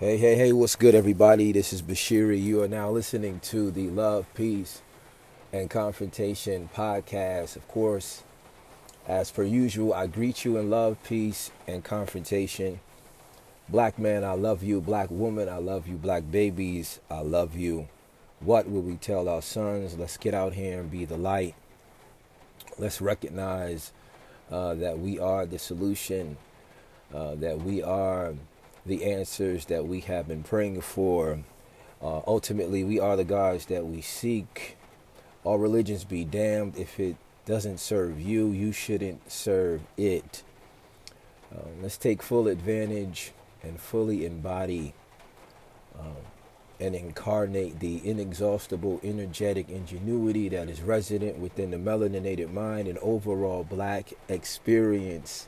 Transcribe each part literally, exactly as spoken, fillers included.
Hey, hey, hey, what's good, everybody? This is Bashiri. You are now listening to the Love, Peace, and Confrontation podcast. Of course, as per usual, I greet you in love, peace, and confrontation. Black man, I love you. Black woman, I love you. Black babies, I love you. What will we tell our sons? Let's get out here and be the light. Let's recognize uh, that we are the solution, uh, that we are the answers that we have been praying for. Uh, ultimately, we are the gods that we seek. All religions be damned. If it doesn't serve you, you shouldn't serve it. Uh, let's take full advantage and fully embody um, and incarnate the inexhaustible, energetic ingenuity that is resident within the melaninated mind and overall black experience.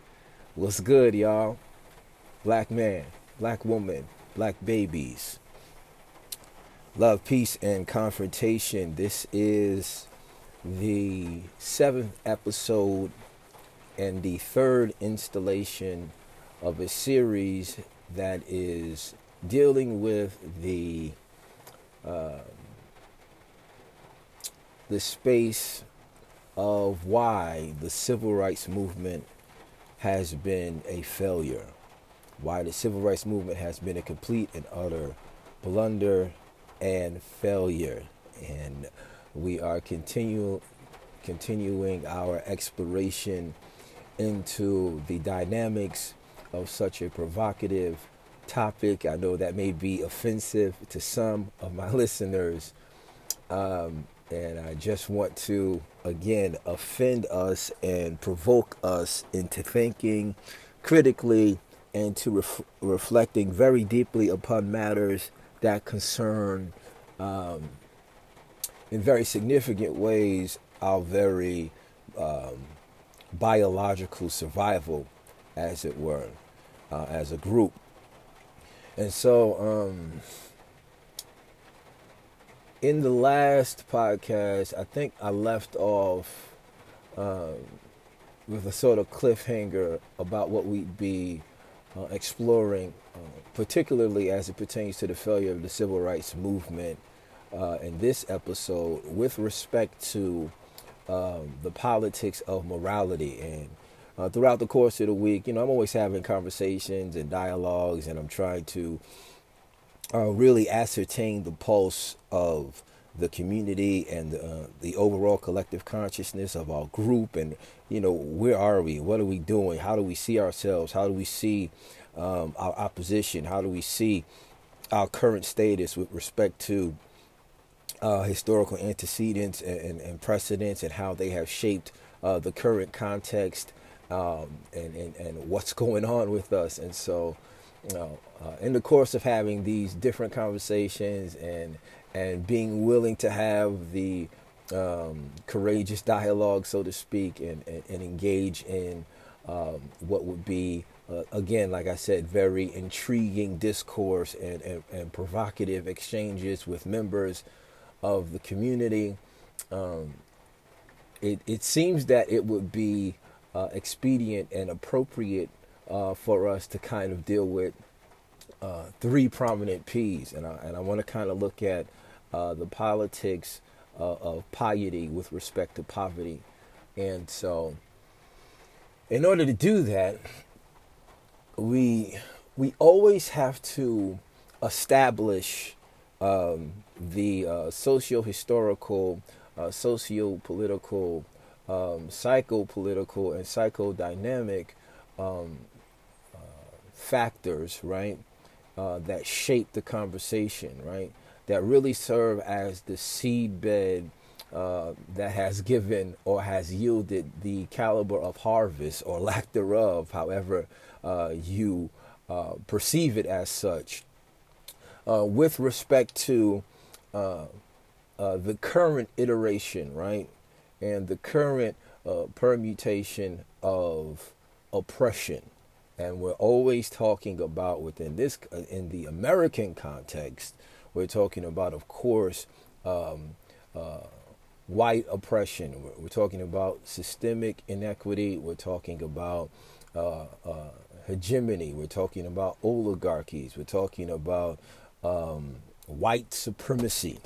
What's good, y'all? Black man, black woman, black babies. Love, peace, and confrontation. This is the seventh episode and the third installation of a series that is dealing with the uh, the space of why the civil rights movement has been a failure, why the civil rights movement has been a complete and utter blunder and failure. And we are continue, continuing our exploration into the dynamics of such a provocative topic. I know that may be offensive to some of my listeners. Um, and I just want to, again, offend us and provoke us into thinking critically and to ref- reflecting very deeply upon matters that concern, um, in very significant ways, our very um, biological survival, as it were, uh, as a group. And so, um, in the last podcast, I think I left off um, with a sort of cliffhanger about what we'd be Uh, exploring, uh, particularly as it pertains to the failure of the civil rights movement uh, in this episode with respect to um, the politics of morality. And uh, throughout the course of the week, you know, I'm always having conversations and dialogues, and I'm trying to uh, really ascertain the pulse of the community and uh, the overall collective consciousness of our group. And, you know, where are we? What are we doing? How do we see ourselves? How do we see um, our opposition? How do we see our current status with respect to uh, historical antecedents and, and, and precedents, and how they have shaped uh, the current context um, and, and, and what's going on with us? And so, you know, uh, in the course of having these different conversations and and being willing to have the um, courageous dialogue, so to speak, and, and, and engage in um, what would be, uh, again, like I said, very intriguing discourse and, and, and provocative exchanges with members of the community. Um, it, it seems that it would be uh, expedient and appropriate uh, for us to kind of deal with Uh, three prominent P's, and I and I want to kind of look at uh, the politics uh, of piety with respect to poverty. And so, in order to do that, we we always have to establish um, the uh, socio-historical, uh, socio-political, um, psycho-political, and psychodynamic um, uh, factors, right? Uh, that shape the conversation, right? That really serve as the seedbed uh, that has given or has yielded the caliber of harvest or lack thereof, however uh, you uh, perceive it as such. Uh, with respect to uh, uh, the current iteration, right? And the current uh, permutation of oppression. And we're always talking about within this, in the American context, we're talking about, of course, um, uh, white oppression. We're, we're talking about systemic inequity. We're talking about uh, uh, hegemony. We're talking about oligarchies. We're talking about um, white supremacy.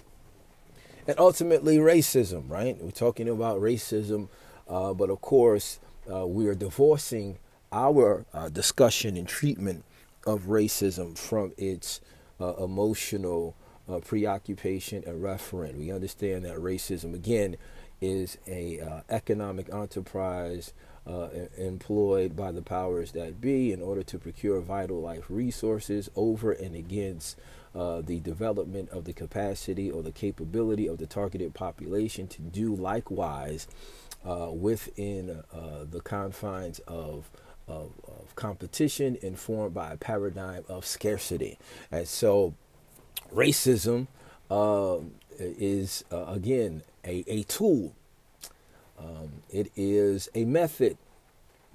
And ultimately racism, right? We're talking about racism, uh, but of course uh, we are divorcing our uh, discussion and treatment of racism from its uh, emotional uh, preoccupation and referent. We understand that racism, again, is a uh, economic enterprise uh, employed by the powers that be in order to procure vital life resources over and against Uh, the development of the capacity or the capability of the targeted population to do likewise uh, within uh, the confines of, of, of competition informed by a paradigm of scarcity. And so racism uh, is, uh, again, a, a tool. Um, it is a method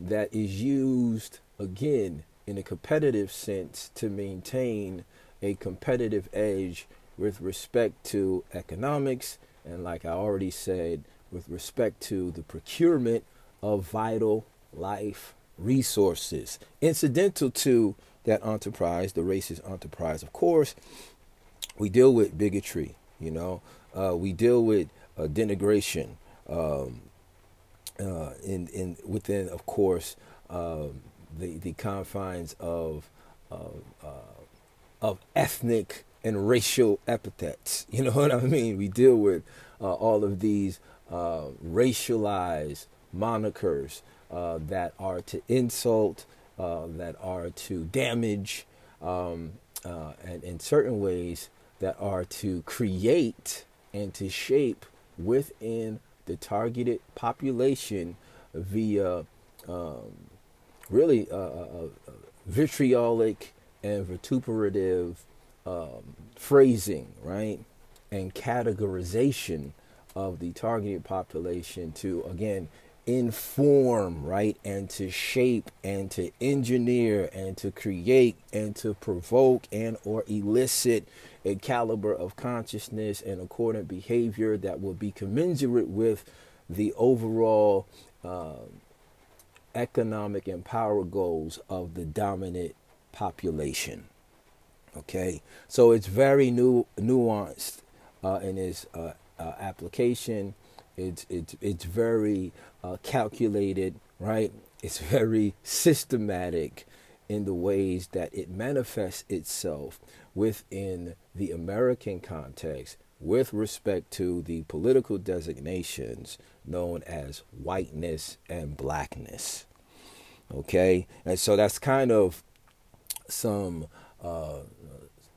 that is used, again, in a competitive sense to maintain a competitive edge with respect to economics, and like I already said, with respect to the procurement of vital life resources. Incidental to that enterprise, the racist enterprise, of course, we deal with bigotry, you know, uh, we deal with uh, denigration um, uh, in, in within, of course, uh, the, the confines of of uh, of ethnic and racial epithets. You know what I mean? We deal with uh, all of these uh, racialized monikers uh, that are to insult, uh, that are to damage, um, uh, and in certain ways that are to create and to shape within the targeted population via um, really uh, uh, vitriolic and vituperative um, phrasing, right, and categorization of the targeted population to, again, inform, right, and to shape and to engineer and to create and to provoke and or elicit a caliber of consciousness and accordant behavior that will be commensurate with the overall uh, economic and power goals of the dominant population. Okay, so it's very nu- nuanced uh, in its uh, uh, application. It's it's it's very uh, calculated, right? It's very systematic in the ways that it manifests itself within the American context with respect to the political designations known as whiteness and blackness. Okay, and so that's kind of some uh,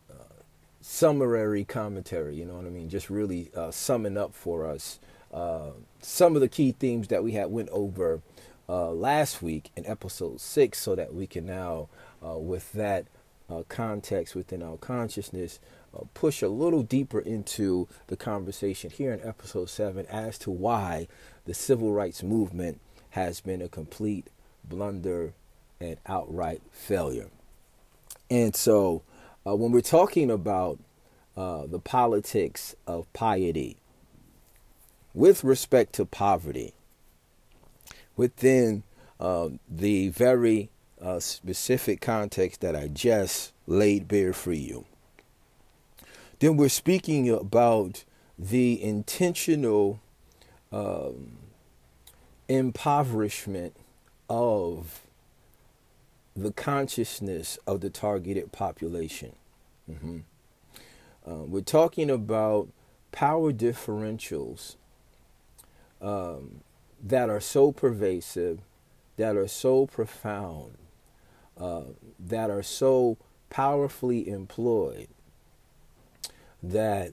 uh, summary commentary, you know what I mean? Just really uh, summing up for us uh, some of the key themes that we had went over uh, last week in episode six, so that we can now, uh, with that uh, context within our consciousness, uh, push a little deeper into the conversation here in episode seven as to why the civil rights movement has been a complete blunder and outright failure. And so uh, when we're talking about uh, the politics of piety with respect to poverty, within uh, the very uh, specific context that I just laid bare for you, then we're speaking about the intentional um, impoverishment of the consciousness of the targeted population. Mm-hmm. Uh, we're talking about power differentials um, that are so pervasive, that are so profound, uh, that are so powerfully employed, that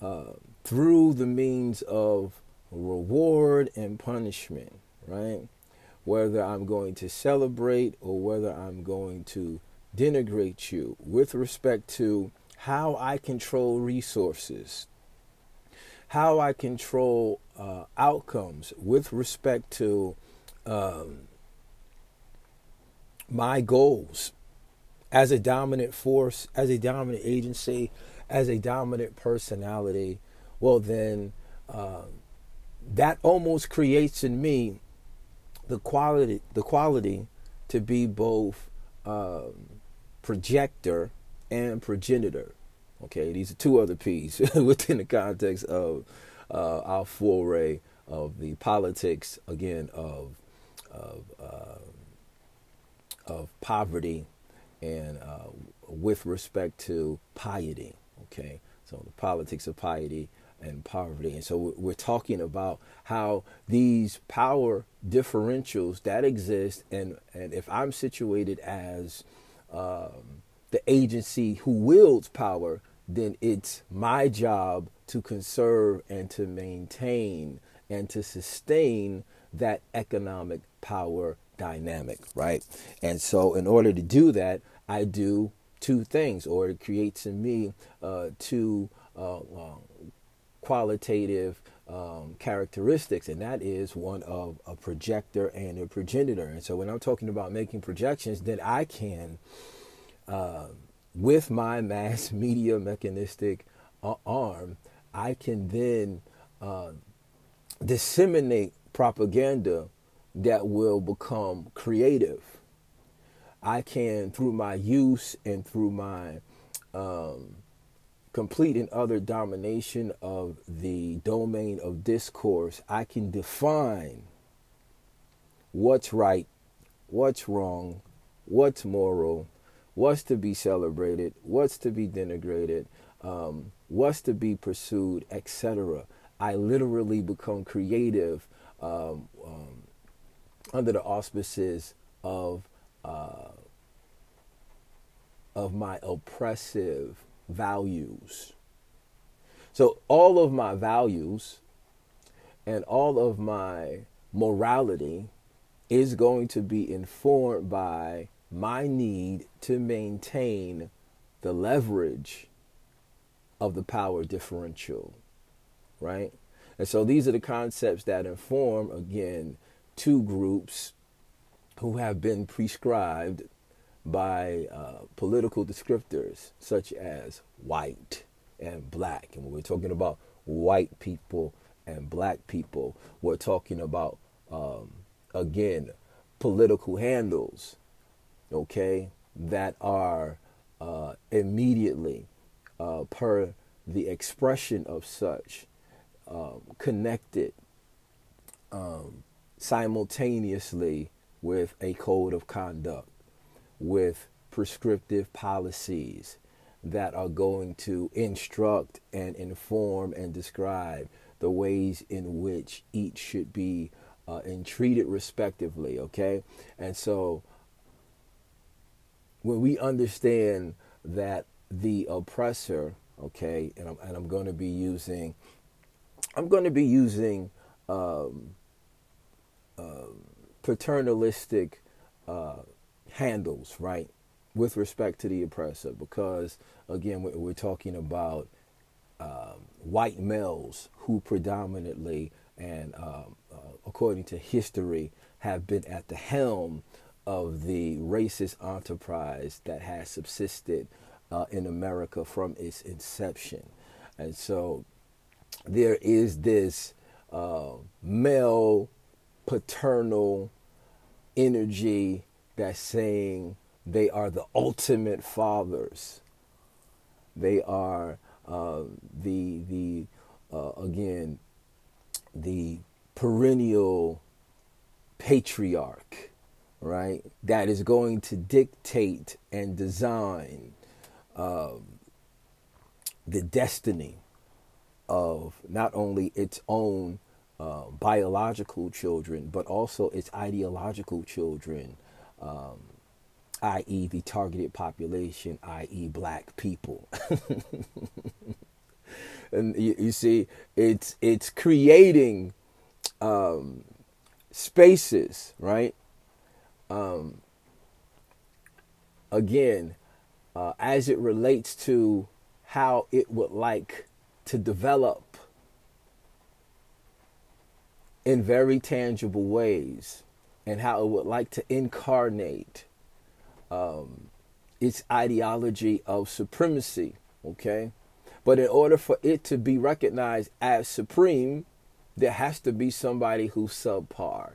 uh, through the means of reward and punishment, right? Whether I'm going to celebrate or whether I'm going to denigrate you with respect to how I control resources, how I control uh, outcomes with respect to um, my goals as a dominant force, as a dominant agency, as a dominant personality, well then uh, that almost creates in me the quality, the quality to be both um, projector and progenitor. Okay, these are two other P's within the context of uh, our foray of the politics, again, of of, uh, of poverty and uh, with respect to piety. Okay, so the politics of piety and poverty. And so we're talking about how these power differentials that exist, and, and if I'm situated as um, the agency who wields power, then it's my job to conserve and to maintain and to sustain that economic power dynamic, right? And so in order to do that, I do two things, or it creates in me uh, two uh, um, qualitative um, characteristics, and that is one of a projector and a progenitor. And so when I'm talking about making projections, then I can, uh, with my mass media mechanistic uh, arm, I can then uh, disseminate propaganda that will become creative. I can, through my use and through my um, complete and utter domination of the domain of discourse, I can define what's right, what's wrong, what's moral, what's to be celebrated, what's to be denigrated, um, what's to be pursued, et cetera. I literally become creative um, um, under the auspices of uh, of my oppressive values. So all of my values and all of my morality is going to be informed by my need to maintain the leverage of the power differential, right? And so these are the concepts that inform, again, two groups who have been prescribed by uh, political descriptors such as white and black. And when we're talking about white people and black people, we're talking about, um, again, political handles, okay, that are uh, immediately, uh, per the expression of such, um, connected um, simultaneously with a code of conduct, with prescriptive policies that are going to instruct and inform and describe the ways in which each should be uh, and treated respectively, okay? And so when we understand that the oppressor, okay, and I'm, and I'm going to be using, I'm going to be using um, uh, paternalistic uh handles, right, with respect to the oppressor, because again we're talking about um, white males who predominantly and um, uh, according to history have been at the helm of the racist enterprise that has subsisted uh, in America from its inception. And so there is this uh, male paternal energy that's saying they are the ultimate fathers. They are uh, the, the uh, again, the perennial patriarch, right? That is going to dictate and design um, the destiny of not only its own uh, biological children, but also its ideological children, Um, that is the targeted population, that is black people. And you, you see, it's it's creating um, spaces, right? Um, again, uh, as it relates to how it would like to develop in very tangible ways, and how it would like to incarnate um, its ideology of supremacy, okay? But in order for it to be recognized as supreme, there has to be somebody who's subpar,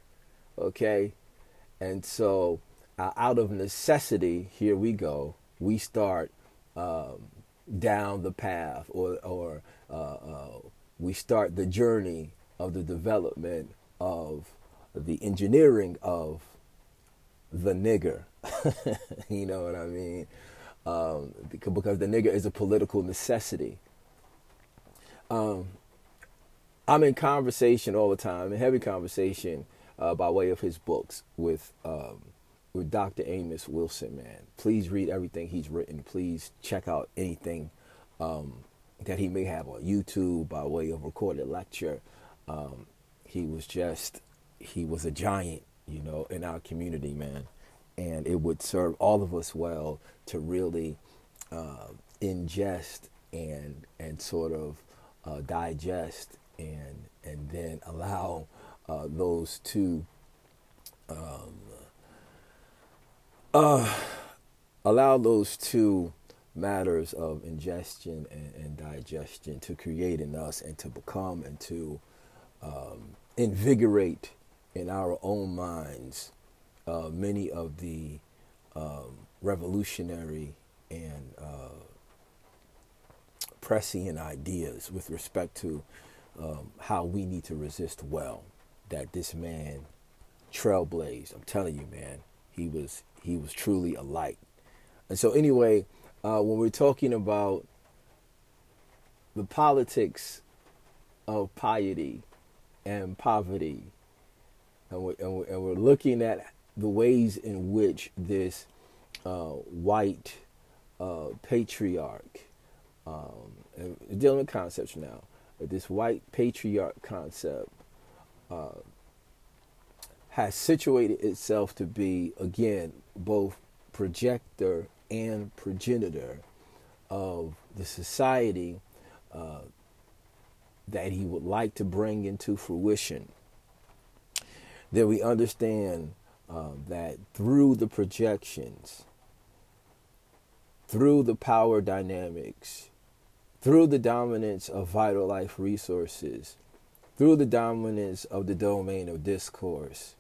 okay? And so uh, out of necessity, here we go, we start um, down the path, or, or uh, uh, we start the journey of the development of the engineering of the nigger. You know what I mean? Um, because the nigger is a political necessity. Um, I'm in conversation all the time, in heavy conversation uh, by way of his books with um, with Doctor Amos Wilson, man. Please read everything he's written. Please check out anything um, that he may have on YouTube by way of recorded lecture. Um, he was just, he was a giant, you know, in our community, man. And it would serve all of us well to really uh, ingest and and sort of uh, digest and and then allow uh, those two um, uh, allow those two matters of ingestion and, and digestion to create in us and to become and to um, invigorate in our own minds Uh, many of the um, revolutionary and uh, prescient ideas with respect to um, how we need to resist well, that this man trailblazed. I'm telling you, man, he was he was truly a light. And so anyway, uh, when we're talking about the politics of piety and poverty, and we're, and we're, and we're looking at the ways in which this uh, white uh, patriarch, um, and dealing with concepts now, this white patriarch concept uh, has situated itself to be, again, both projector and progenitor of the society uh, that he would like to bring into fruition. That we understand Uh, that through the projections, through the power dynamics, through the dominance of vital life resources, through the dominance of the domain of discourse,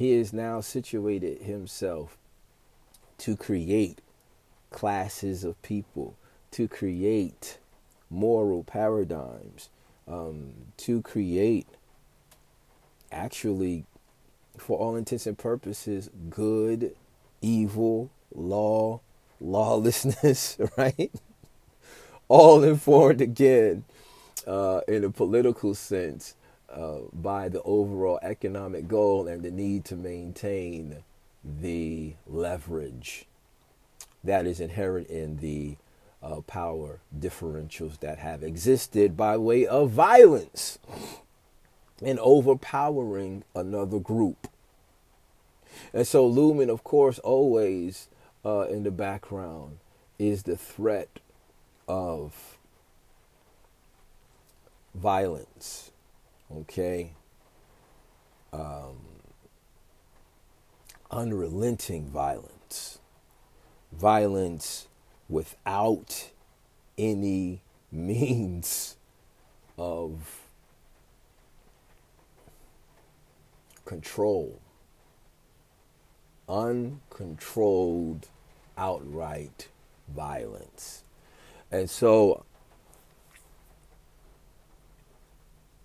he has now situated himself to create classes of people, to create moral paradigms, um, to create actually, for all intents and purposes, good, evil, law, lawlessness, right? All informed again, uh, in a political sense, uh, by the overall economic goal and the need to maintain the leverage that is inherent in the uh, power differentials that have existed by way of violence and overpowering another group. And so looming, of course, always uh, in the background is the threat of violence, okay? Um, unrelenting violence. Violence without any means of control, uncontrolled, outright violence. And so,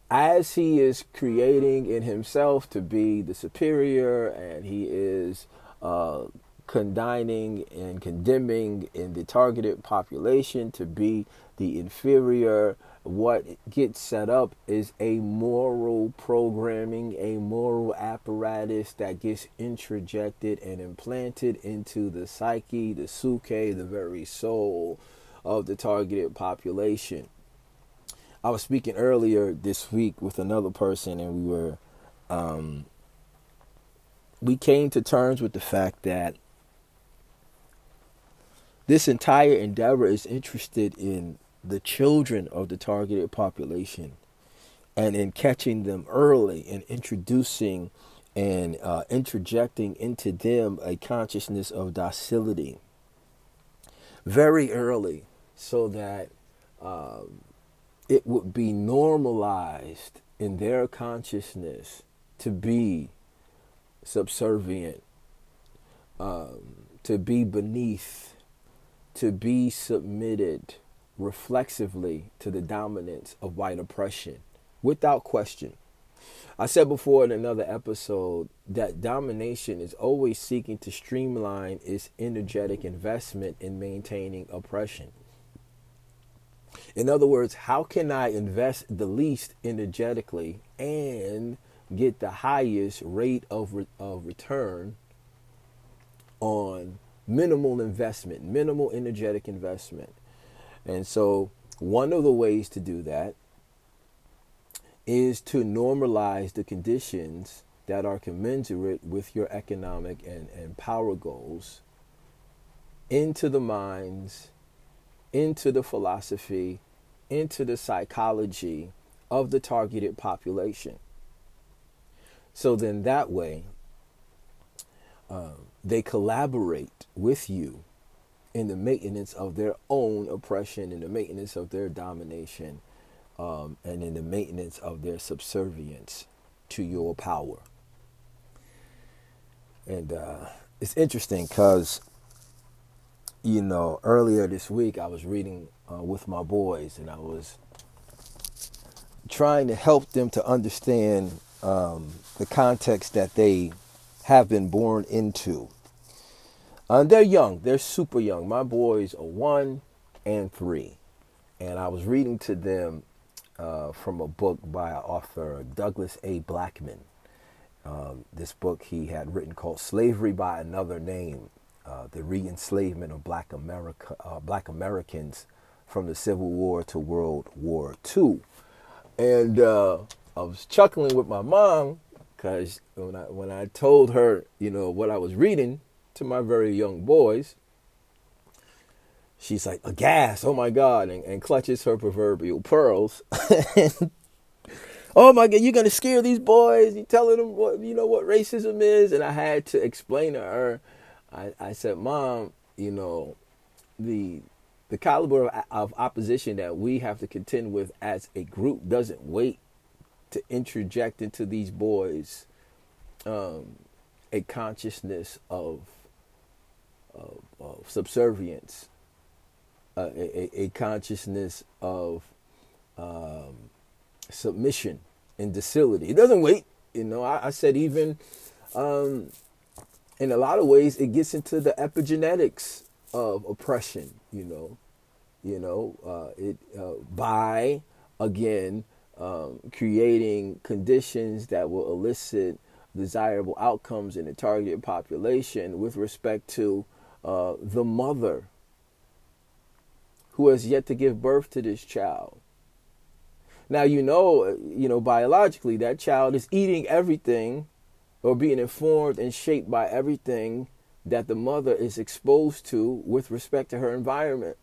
as he is creating in himself to be the superior, and he is uh, condining and condemning in the targeted population to be the inferior, what gets set up is a moral programming, a moral apparatus that gets introjected and implanted into the psyche, the suke, the very soul of the targeted population. I was speaking earlier this week with another person, and we were, um, we came to terms with the fact that this entire endeavor is interested in the children of the targeted population and in catching them early and introducing and uh, interjecting into them a consciousness of docility very early, so that uh, it would be normalized in their consciousness to be subservient um, to be beneath, to be submitted reflexively to the dominance of white oppression, without question. I said before in another episode that domination is always seeking to streamline its energetic investment in maintaining oppression. In other words, how can I invest the least energetically and get the highest rate of, re- of return on minimal investment, minimal energetic investment? And so one of the ways to do that is to normalize the conditions that are commensurate with your economic and, and power goals into the minds, into the philosophy, into the psychology of the targeted population. So then that way, um, they collaborate with you in the maintenance of their own oppression, in the maintenance of their domination, Um, and in the maintenance of their subservience to your power. And uh, it's interesting because, you know, earlier this week I was reading uh, with my boys, and I was trying to help them to understand um, the context that they have been born into. Uh, they're young. They're super young. My boys are one and three. And I was reading to them Uh, from a book by author Douglas A. Blackman. Um, this book he had written called Slavery by Another Name, uh, the Re-Enslavement of Black America, uh, Black Americans from the Civil War to World War Two. And uh, I was chuckling with my mom because when I, when I told her, you know, what I was reading to my very young boys, she's like, aghast, oh my God, and, and clutches her proverbial pearls. Oh my God, you're going to scare these boys. You're telling them, what, you know, what racism is. And I had to explain to her, I, I said, Mom, you know, the the caliber of, of opposition that we have to contend with as a group doesn't wait to interject into these boys um, a consciousness of, of, of subservience. Uh, a, a consciousness of um, submission and docility. It doesn't wait. You know, I, I said even um, in a lot of ways, it gets into the epigenetics of oppression, you know, you know, uh, it uh, by, again, um, creating conditions that will elicit desirable outcomes in the targeted population with respect to uh, the mother who has yet to give birth to this child. Now, you know, you know, biologically, that child is eating everything or being informed and shaped by everything that the mother is exposed to with respect to her environment.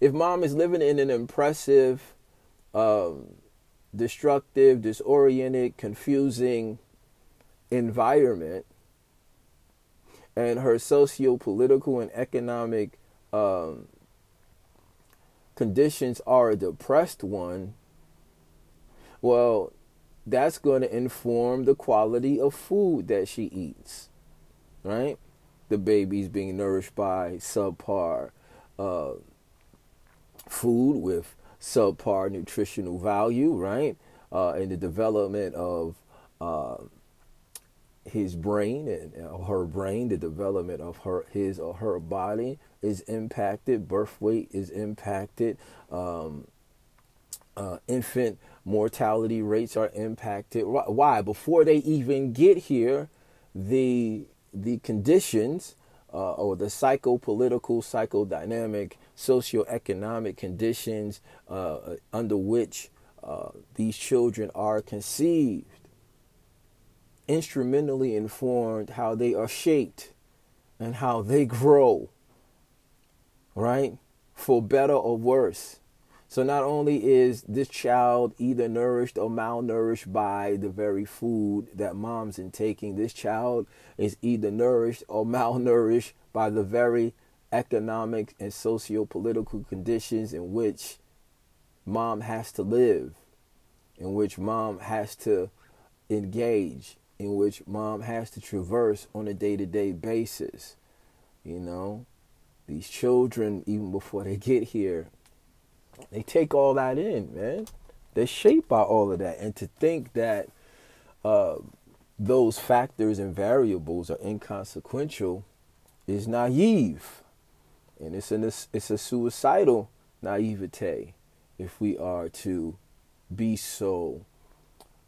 If mom is living in an oppressive, um, destructive, disoriented, confusing environment, and her socio-political and economic um conditions are a depressed one, well, that's going to inform the quality of food that she eats, right? The baby's being nourished by subpar uh, food with subpar nutritional value, right? Uh, and the development of uh, his brain and uh, her brain, the development of her, his or her body is impacted, birth weight is impacted, um, uh, infant mortality rates are impacted. Why? Before they even get here, the the conditions uh, or the psychopolitical, psychodynamic, socioeconomic conditions uh, under which uh, these children are conceived instrumentally informed how they are shaped and how they grow, right? For better or worse. So not only is this child either nourished or malnourished by the very food that mom's intaking, this child is either nourished or malnourished by the very economic and socio-political conditions in which mom has to live, in which mom has to engage, in which mom has to traverse on a day-to-day basis. You know, these children, even before they get here, they take all that in, man. They're shaped by all of that. And to think that uh, those factors and variables are inconsequential is naive. And it's, an, it's a suicidal naivete if we are to be so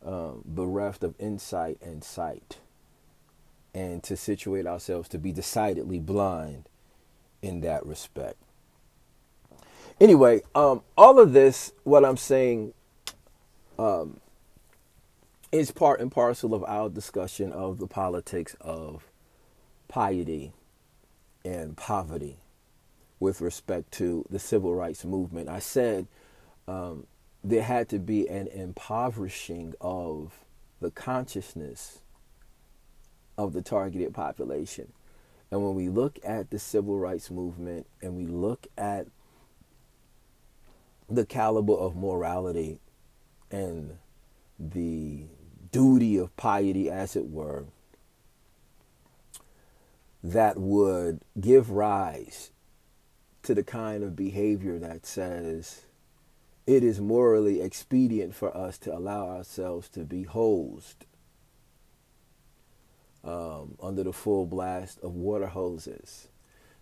um, bereft of insight and sight, and to situate ourselves to be decidedly blind in that respect. Anyway, um, all of this, what I'm saying, um, is part and parcel of our discussion of the politics of piety and poverty with respect to the civil rights movement. I said um, there had to be an impoverishing of the consciousness of the targeted population. And when we look at the civil rights movement and we look at the caliber of morality and the duty of piety, as it were, that would give rise to the kind of behavior that says it is morally expedient for us to allow ourselves to be hosed um, under the full blast of water hoses,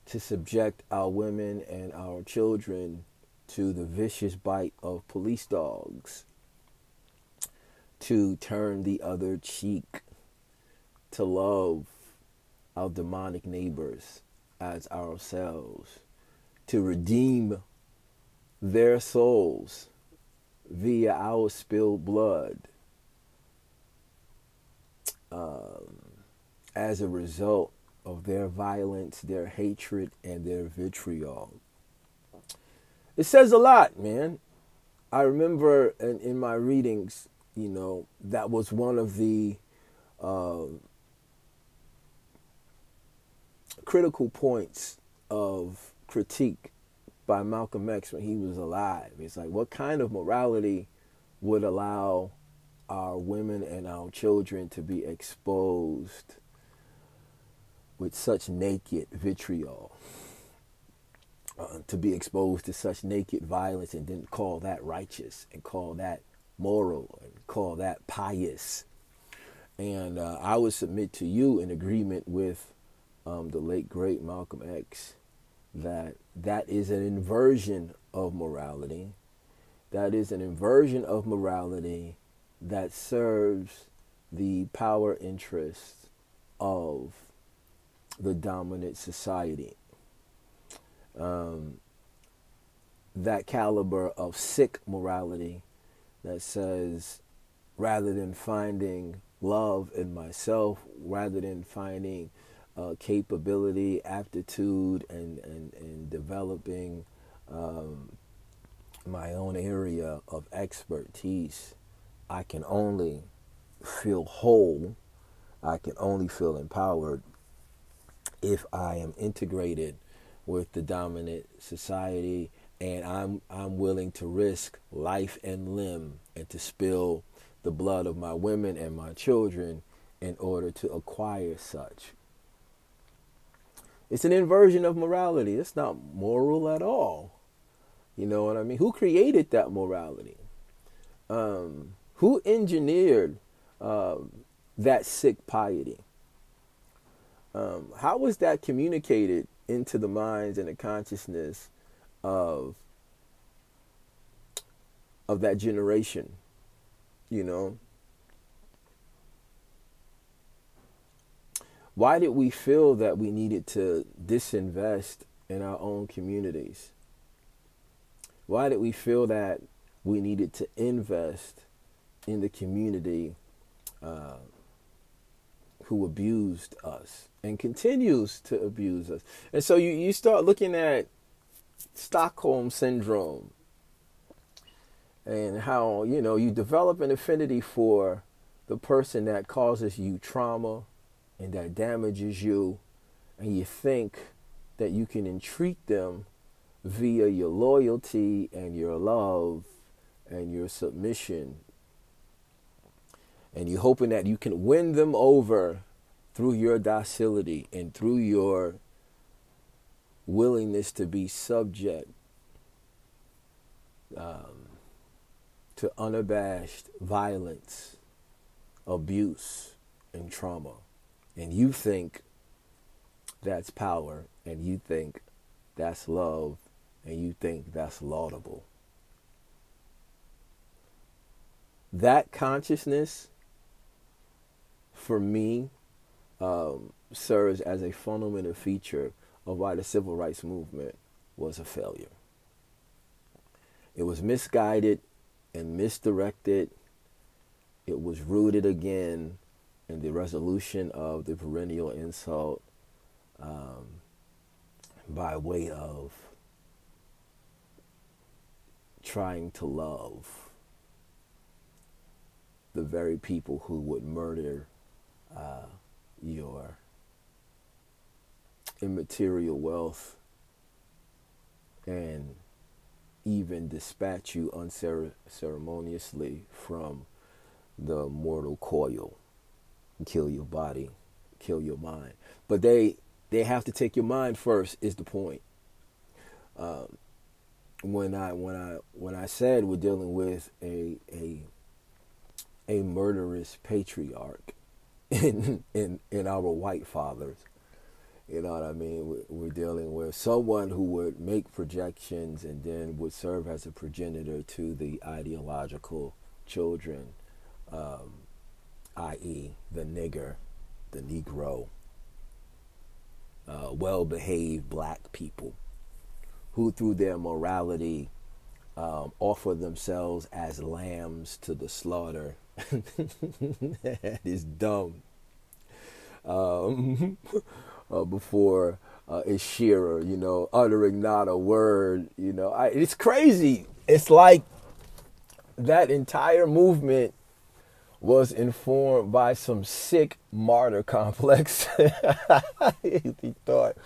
to subject our women and our children to the vicious bite of police dogs, to turn the other cheek, to love our demonic neighbors as ourselves, to redeem their souls via our spilled blood. Um, as a result of their violence, their hatred, and their vitriol. It says a lot, man. I remember in, in my readings, you know, that was one of the uh, critical points of critique by Malcolm X when he was alive. It's like, what kind of morality would allow our women and our children to be exposed with such naked vitriol? Uh, to be exposed to such naked violence, and then call that righteous, and call that moral, and call that pious. And uh, I would submit to you, in agreement with um, the late great Malcolm X, that that is an inversion of morality. That is an inversion of morality that serves the power interests of the dominant society. Um, that caliber of sick morality that says, rather than finding love in myself, rather than finding uh, capability, aptitude, and, and, and developing um, my own area of expertise, I can only feel whole, I can only feel empowered if I am integrated with the dominant society, and I'm I'm willing to risk life and limb and to spill the blood of my women and my children in order to acquire such. It's an inversion of morality. It's not moral at all. You know what I mean? Who created that morality? Um, who engineered uh, that sick piety? Um, how was that communicated into the minds and the consciousness of of that generation, you know? Why did we feel that we needed to disinvest in our own communities? Why did we feel that we needed to invest in the community uh, who abused us and continues to abuse us? And so you, you start looking at Stockholm Syndrome and how, you know, you develop an affinity for the person that causes you trauma and that damages you, and you think that you can entreat them via your loyalty and your love and your submission. And you're hoping that you can win them over through your docility and through your willingness to be subject um, to unabashed violence, abuse, and trauma. And you think that's power, and you think that's love, and you think that's laudable. That consciousness, for me, um, serves as a fundamental feature of why the civil rights movement was a failure. It was misguided and misdirected. It was rooted again in the resolution of the perennial insult um, by way of trying to love the very people who would murder uh, your immaterial wealth and even dispatch you unceremoniously from the mortal coil, kill your body, kill your mind. But they they have to take your mind first, is the point. Um, when I when I when I said we're dealing with a a a murderous patriarch in, in in our white fathers. You know what I mean? We're dealing with someone who would make projections and then would serve as a progenitor to the ideological children, um, that is the nigger, the Negro, uh, well-behaved black people who through their morality um, offer themselves as lambs to the slaughter. That is dumb. Um, uh, before uh, a shearer, you know, uttering not a word, you know, I, it's crazy. It's like that entire movement was informed by some sick martyr complex. He thought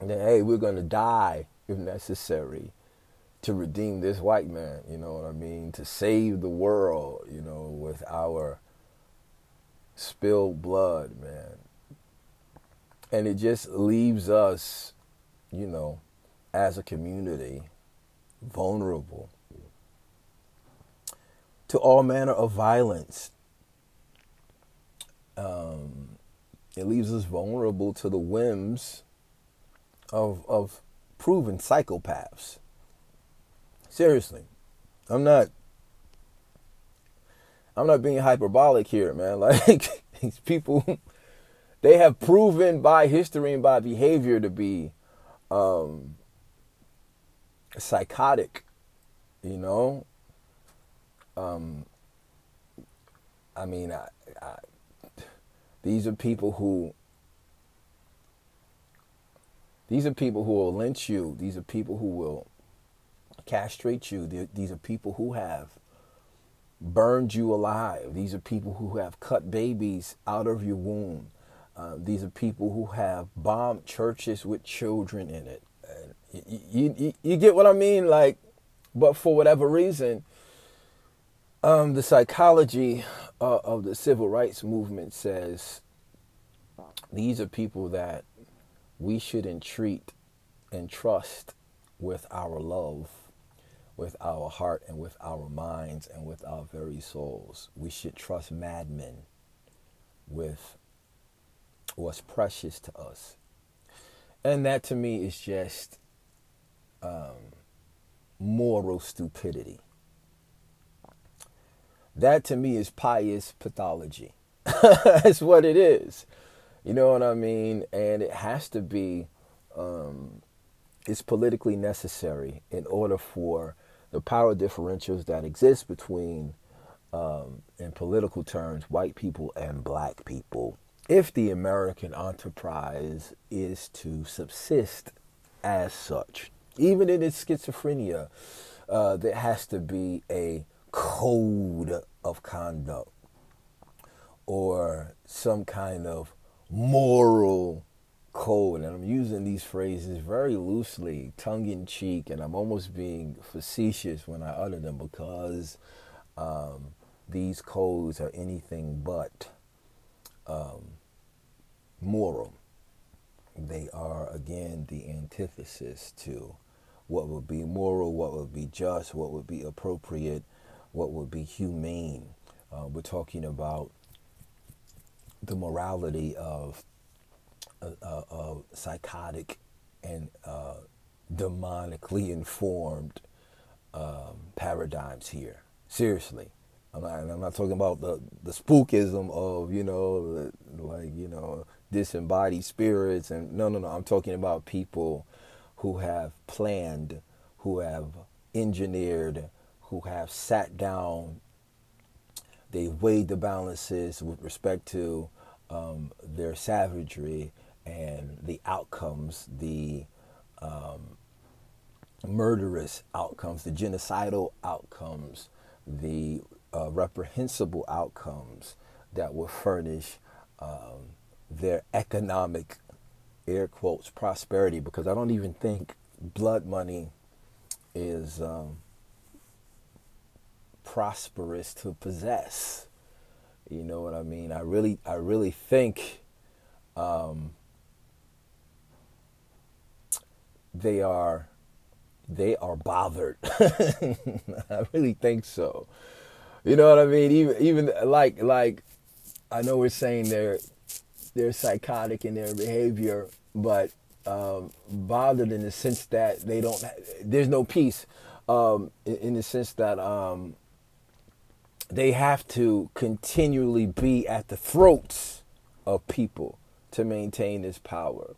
that, hey, we're going to die if necessary to redeem this white man, you know what I mean, to save the world, you know, with our spilled blood, man. And it just leaves us, you know, as a community, vulnerable to all manner of violence. Um, it leaves us vulnerable to the whims of of proven psychopaths. Seriously, I'm not, I'm not being hyperbolic here, man. Like, these people, they have proven by history and by behavior to be um, psychotic, you know? Um, I mean, I, I, these are people who, these are people who will lynch you. These are people who will castrate you. These are people who have burned you alive. These are people who have cut babies out of your womb. Uh, these are people who have bombed churches with children in it. And you, you, you, you get what I mean? Like, but for whatever reason, um, the psychology uh, of the civil rights movement says these are people that we should entreat and trust with our love, with our heart, and with our minds, and with our very souls. We should trust madmen with what's precious to us. And that to me is just um, moral stupidity. That to me is pious pathology. That's what it is. You know what I mean? And it has to be, um, it's politically necessary in order for the power differentials that exist between, um, in political terms, white people and black people, if the American enterprise is to subsist as such. Even in its schizophrenia, uh, there has to be a code of conduct or some kind of moral code. And I'm using these phrases very loosely, tongue-in-cheek, and I'm almost being facetious when I utter them because um, these codes are anything but um, moral. They are, again, the antithesis to what would be moral, what would be just, what would be appropriate, what would be humane. Uh, we're talking about the morality of uh, uh, uh, psychotic and uh, demonically informed um, paradigms here. Seriously. I'm not, I'm not talking about the, the spookism of, you know, like, you know, disembodied spirits. And no, no, no. I'm talking about people who have planned, who have engineered, who have sat down. They weighed the balances with respect to um, their savagery and the outcomes, the um, murderous outcomes, the genocidal outcomes, the uh, reprehensible outcomes that will furnish um, their economic, air quotes, prosperity. Because I don't even think blood money is... Um, prosperous to possess. You know what I mean? I really I really think um, they are they are bothered. I really think so. You know what I mean? Even even like like I know we're saying they're they're psychotic in their behavior, but um, bothered in the sense that they don't there's no peace um, in, in the sense that um they have to continually be at the throats of people to maintain this power.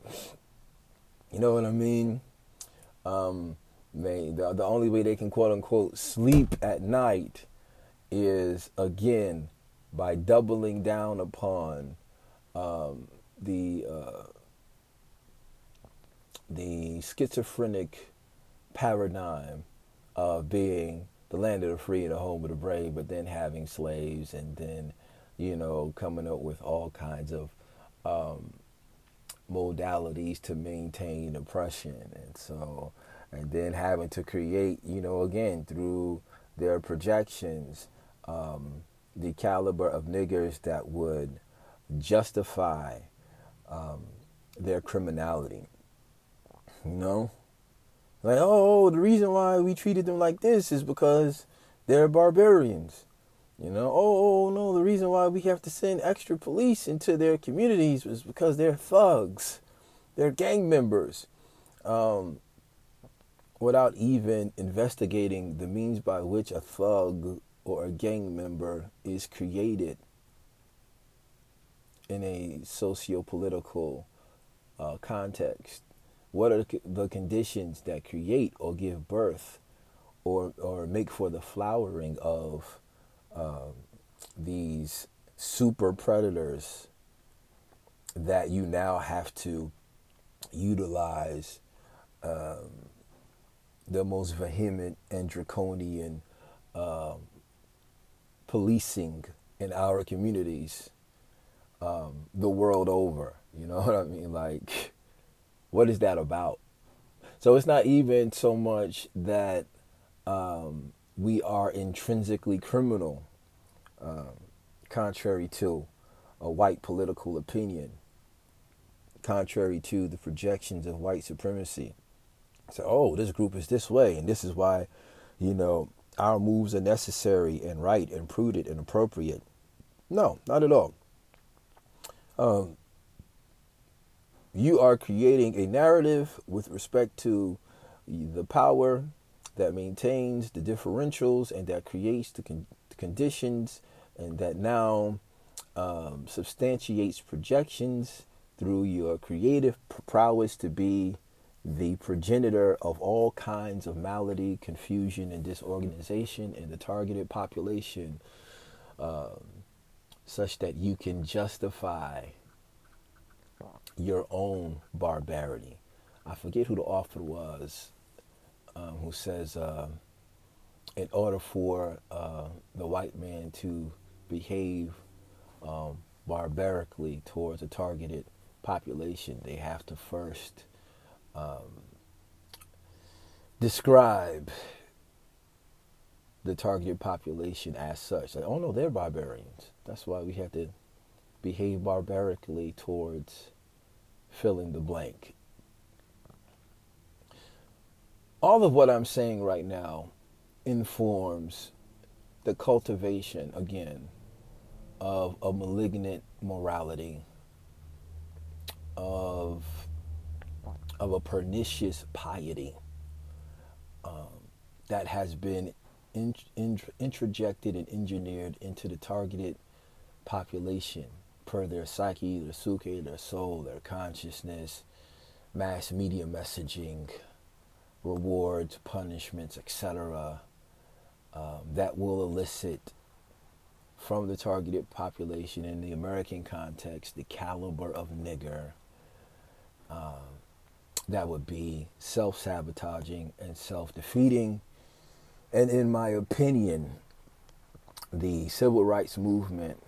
You know what I mean? Um, they, the, the only way they can, quote unquote, sleep at night is, again, by doubling down upon um, the uh, the schizophrenic paradigm of being the land of the free and the home of the brave, but then having slaves and then, you know, coming up with all kinds of um, modalities to maintain oppression. And so, and then having to create, you know, again, through their projections, um, the caliber of niggers that would justify um, their criminality, you know? Like, oh, the reason why we treated them like this is because they're barbarians. You know, oh, oh, no, the reason why we have to send extra police into their communities is because they're thugs. They're gang members. Um, without even investigating the means by which a thug or a gang member is created in a socio-political uh, context. What are the conditions that create or give birth or or make for the flowering of um, these super predators that you now have to utilize um, the most vehement and draconian um, policing in our communities um, the world over? You know what I mean? Like... what is that about? So it's not even so much that um, we are intrinsically criminal, um, contrary to a white political opinion, contrary to the projections of white supremacy. So, oh, this group is this way, and this is why, you know, our moves are necessary and right and prudent and appropriate. No, not at all. Um, You are creating a narrative with respect to the power that maintains the differentials and that creates the, con- the conditions and that now um, substantiates projections through your creative prowess to be the progenitor of all kinds of malady, confusion, and disorganization in the targeted population, um, such that you can justify your own barbarity. I forget who the author was um, who says uh, in order for uh, the white man to behave um, barbarically towards a targeted population, they have to first um, describe the targeted population as such. Like, oh no, they're barbarians. That's why we have to behave barbarically towards fill in the blank. All of what I'm saying right now informs the cultivation, again, of a malignant morality, of, of a pernicious piety um, that has been in, in, introjected and engineered into the targeted population per their psyche, their suke, their soul, their consciousness, mass media messaging, rewards, punishments, et cetera, um, that will elicit from the targeted population in the American context the caliber of nigger um, that would be self-sabotaging and self-defeating. And in my opinion, the civil rights movement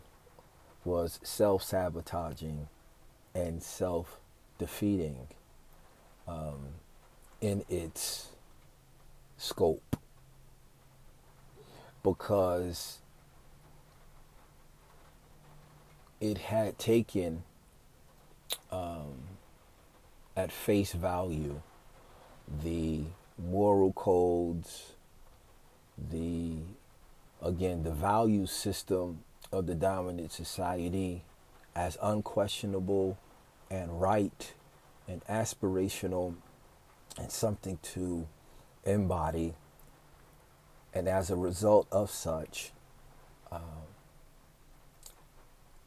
was self-sabotaging and self-defeating um, in its scope, because it had taken um, at face value the moral codes, the, again, the value system of the dominant society as unquestionable and right and aspirational and something to embody. And as a result of such, um,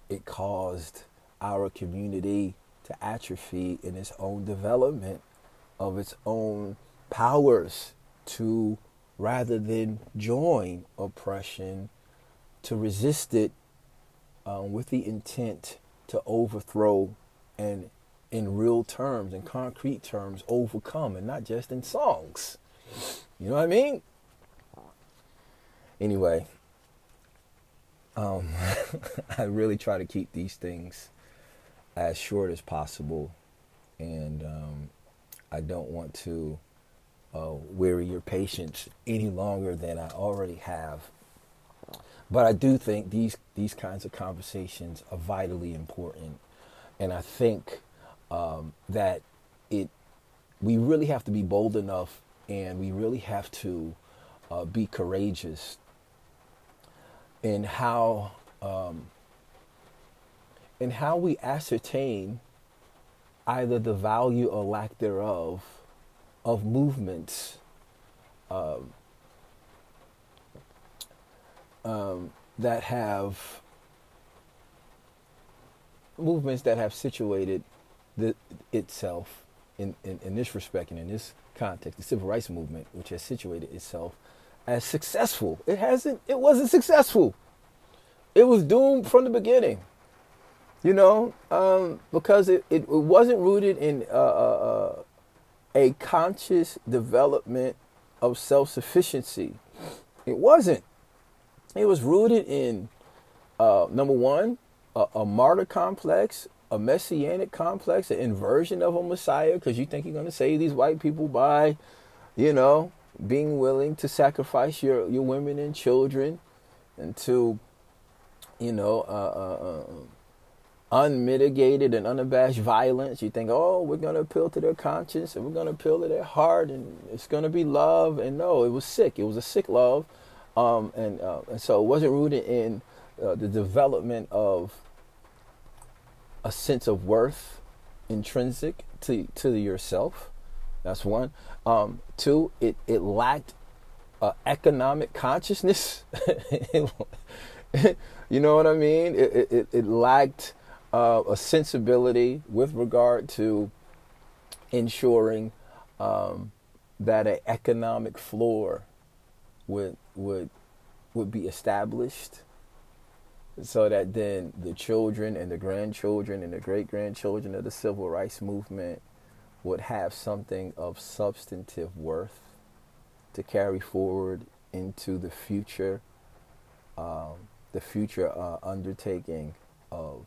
it caused our community to atrophy in its own development of its own powers to, rather than join oppression, to resist it um, with the intent to overthrow and, in real terms, in concrete terms, overcome, and not just in songs. You know what I mean? Anyway, um, I really try to keep these things as short as possible, and um, I don't want to uh, weary your patience any longer than I already have. But I do think these these kinds of conversations are vitally important, and I think um, that it we really have to be bold enough, and we really have to uh, be courageous in how um, in how we ascertain either the value or lack thereof of movements. Um, Um, that have movements that have situated the, itself in, in, in this respect and in this context, the civil rights movement, which has situated itself as successful. It hasn't. It wasn't successful. It was doomed from the beginning, you know, um, because it, it, it wasn't rooted in uh, uh, a conscious development of self-sufficiency. It wasn't. It was rooted in, uh, number one, a, a martyr complex, a messianic complex, an inversion of a messiah, because you think you're going to save these white people by, you know, being willing to sacrifice your, your women and children and to, you know, uh, uh, unmitigated and unabashed violence. You think, oh, we're going to appeal to their conscience and we're going to appeal to their heart and it's going to be love. And no, it was sick. It was a sick love. Um, and, uh, and so it wasn't rooted in uh, the development of a sense of worth intrinsic to, to yourself. That's one. Um, two, it, it lacked uh, economic consciousness. You know what I mean? It, it, it lacked uh, a sensibility with regard to ensuring um, that an economic floor would would would be established, so that then the children and the grandchildren and the great-grandchildren of the civil rights movement would have something of substantive worth to carry forward into the future, um, the future uh, undertaking of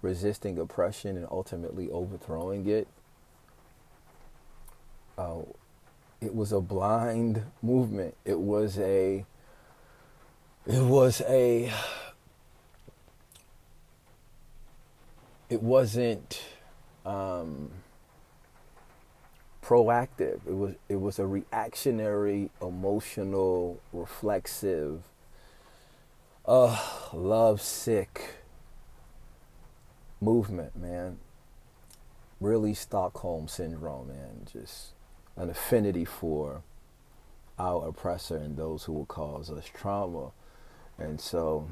resisting oppression and ultimately overthrowing it. Uh, it was a blind movement. It was a, it was a, it wasn't um, proactive. It was, it was a reactionary, emotional, reflexive, uh, lovesick movement, man. Really Stockholm Syndrome, man. Just an affinity for our oppressor and those who will cause us trauma. And so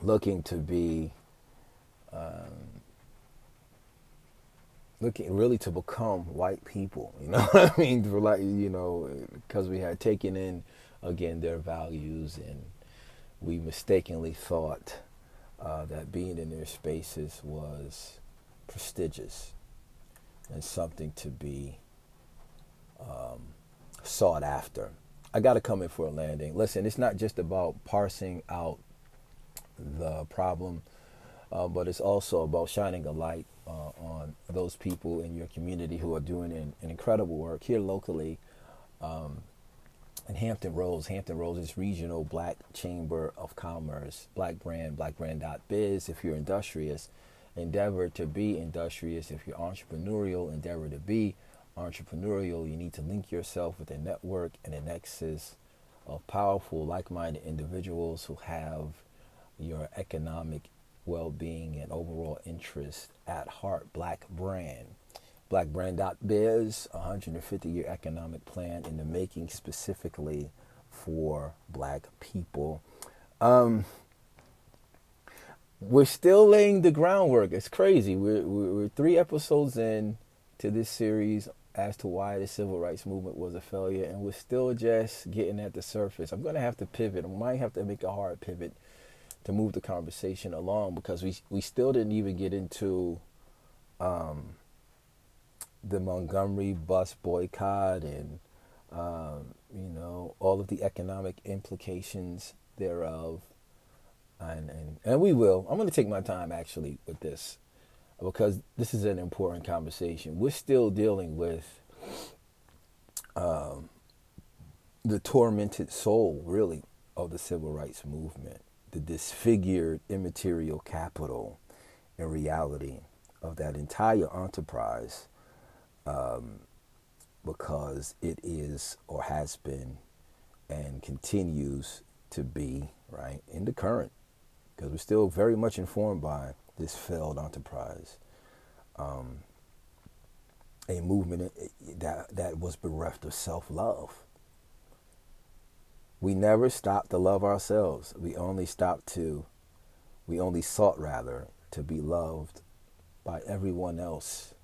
looking to be, um, looking really to become white people, you know what I mean? For like, you know, because we had taken in, again, their values, and we mistakenly thought uh, that being in their spaces was prestigious and something to be um, sought after. I got to come in for a landing. Listen, it's not just about parsing out the problem, uh, but it's also about shining a light uh, on those people in your community who are doing an, an incredible work here locally um, in Hampton Roads. Hampton Roads is regional Black Chamber of Commerce, Black Brand, black brand dot biz if you're industrious. Endeavor to be industrious. If you're entrepreneurial, endeavor to be entrepreneurial. You need to link yourself with a network and a nexus of powerful, like-minded individuals who have your economic well-being and overall interest at heart. Black Brand. black brand dot biz, one hundred fifty year economic plan in the making, specifically for Black people. Um... We're still laying the groundwork. It's crazy. We're, we're three episodes in to this series as to why the civil rights movement was a failure, and we're still just getting at the surface. I'm going to have to pivot. I might have to make a hard pivot to move the conversation along, because we we still didn't even get into um, the Montgomery bus boycott and, um, you know, all of the economic implications thereof. And, and and we will. I'm going to take my time, actually, with this, because this is an important conversation. We're still dealing with um, the tormented soul, really, of the civil rights movement, the disfigured immaterial capital and reality of that entire enterprise, um, because it is, or has been, and continues to be, right, in the current, because we're still very much informed by this failed enterprise. Um, a movement that, that was bereft of self-love. We never stopped to love ourselves. We only stopped to, we only sought, rather, to be loved by everyone else.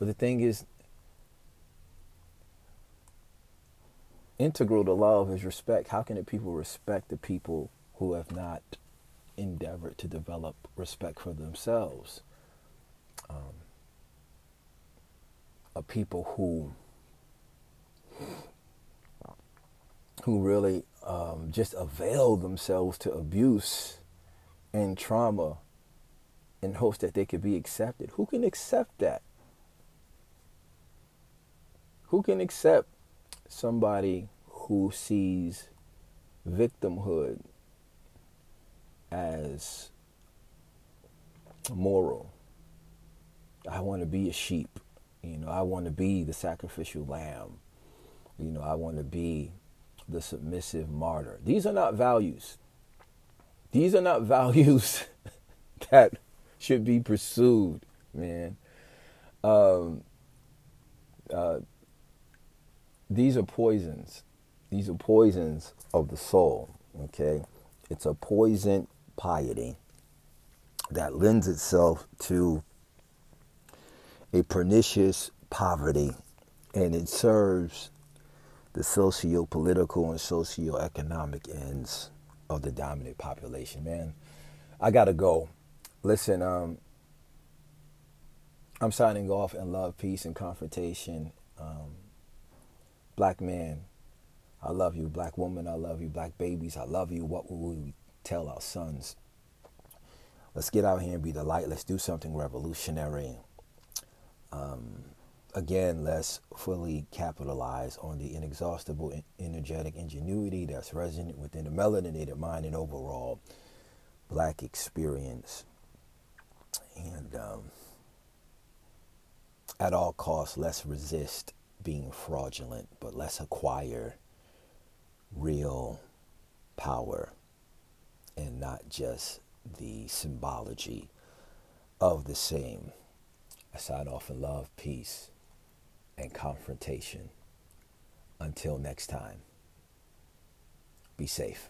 But the thing is, integral to love is respect. How can the people respect the people who have not endeavored to develop respect for themselves? Um, a people who who really um, just avail themselves to abuse and trauma in hopes that they could be accepted. Who can accept that? Who can accept somebody who sees victimhood as moral? I want to be a sheep, you know, I want to be the sacrificial lamb, you know, I want to be the submissive martyr. These are not values. These are not values that should be pursued, man. Um, uh, these are poisons. These are poisons of the soul, okay? It's a poison piety that lends itself to a pernicious poverty, and it serves the socio-political and socio-economic ends of the dominant population. Man, I gotta go. Listen, um, I'm signing off in Love, Peace, and Confrontation. Um, black man, I love you. Black woman, I love you. Black babies, I love you. What will we tell our sons? Let's get out here and be the light. Let's do something revolutionary. Um, again, let's fully capitalize on the inexhaustible, energetic ingenuity that's resident within the melanated mind and overall black experience. And um, at all costs, let's resist being fraudulent, but let's acquire real power and not just the symbology of the same. I sign off in love, peace, and confrontation. Until next time, be safe.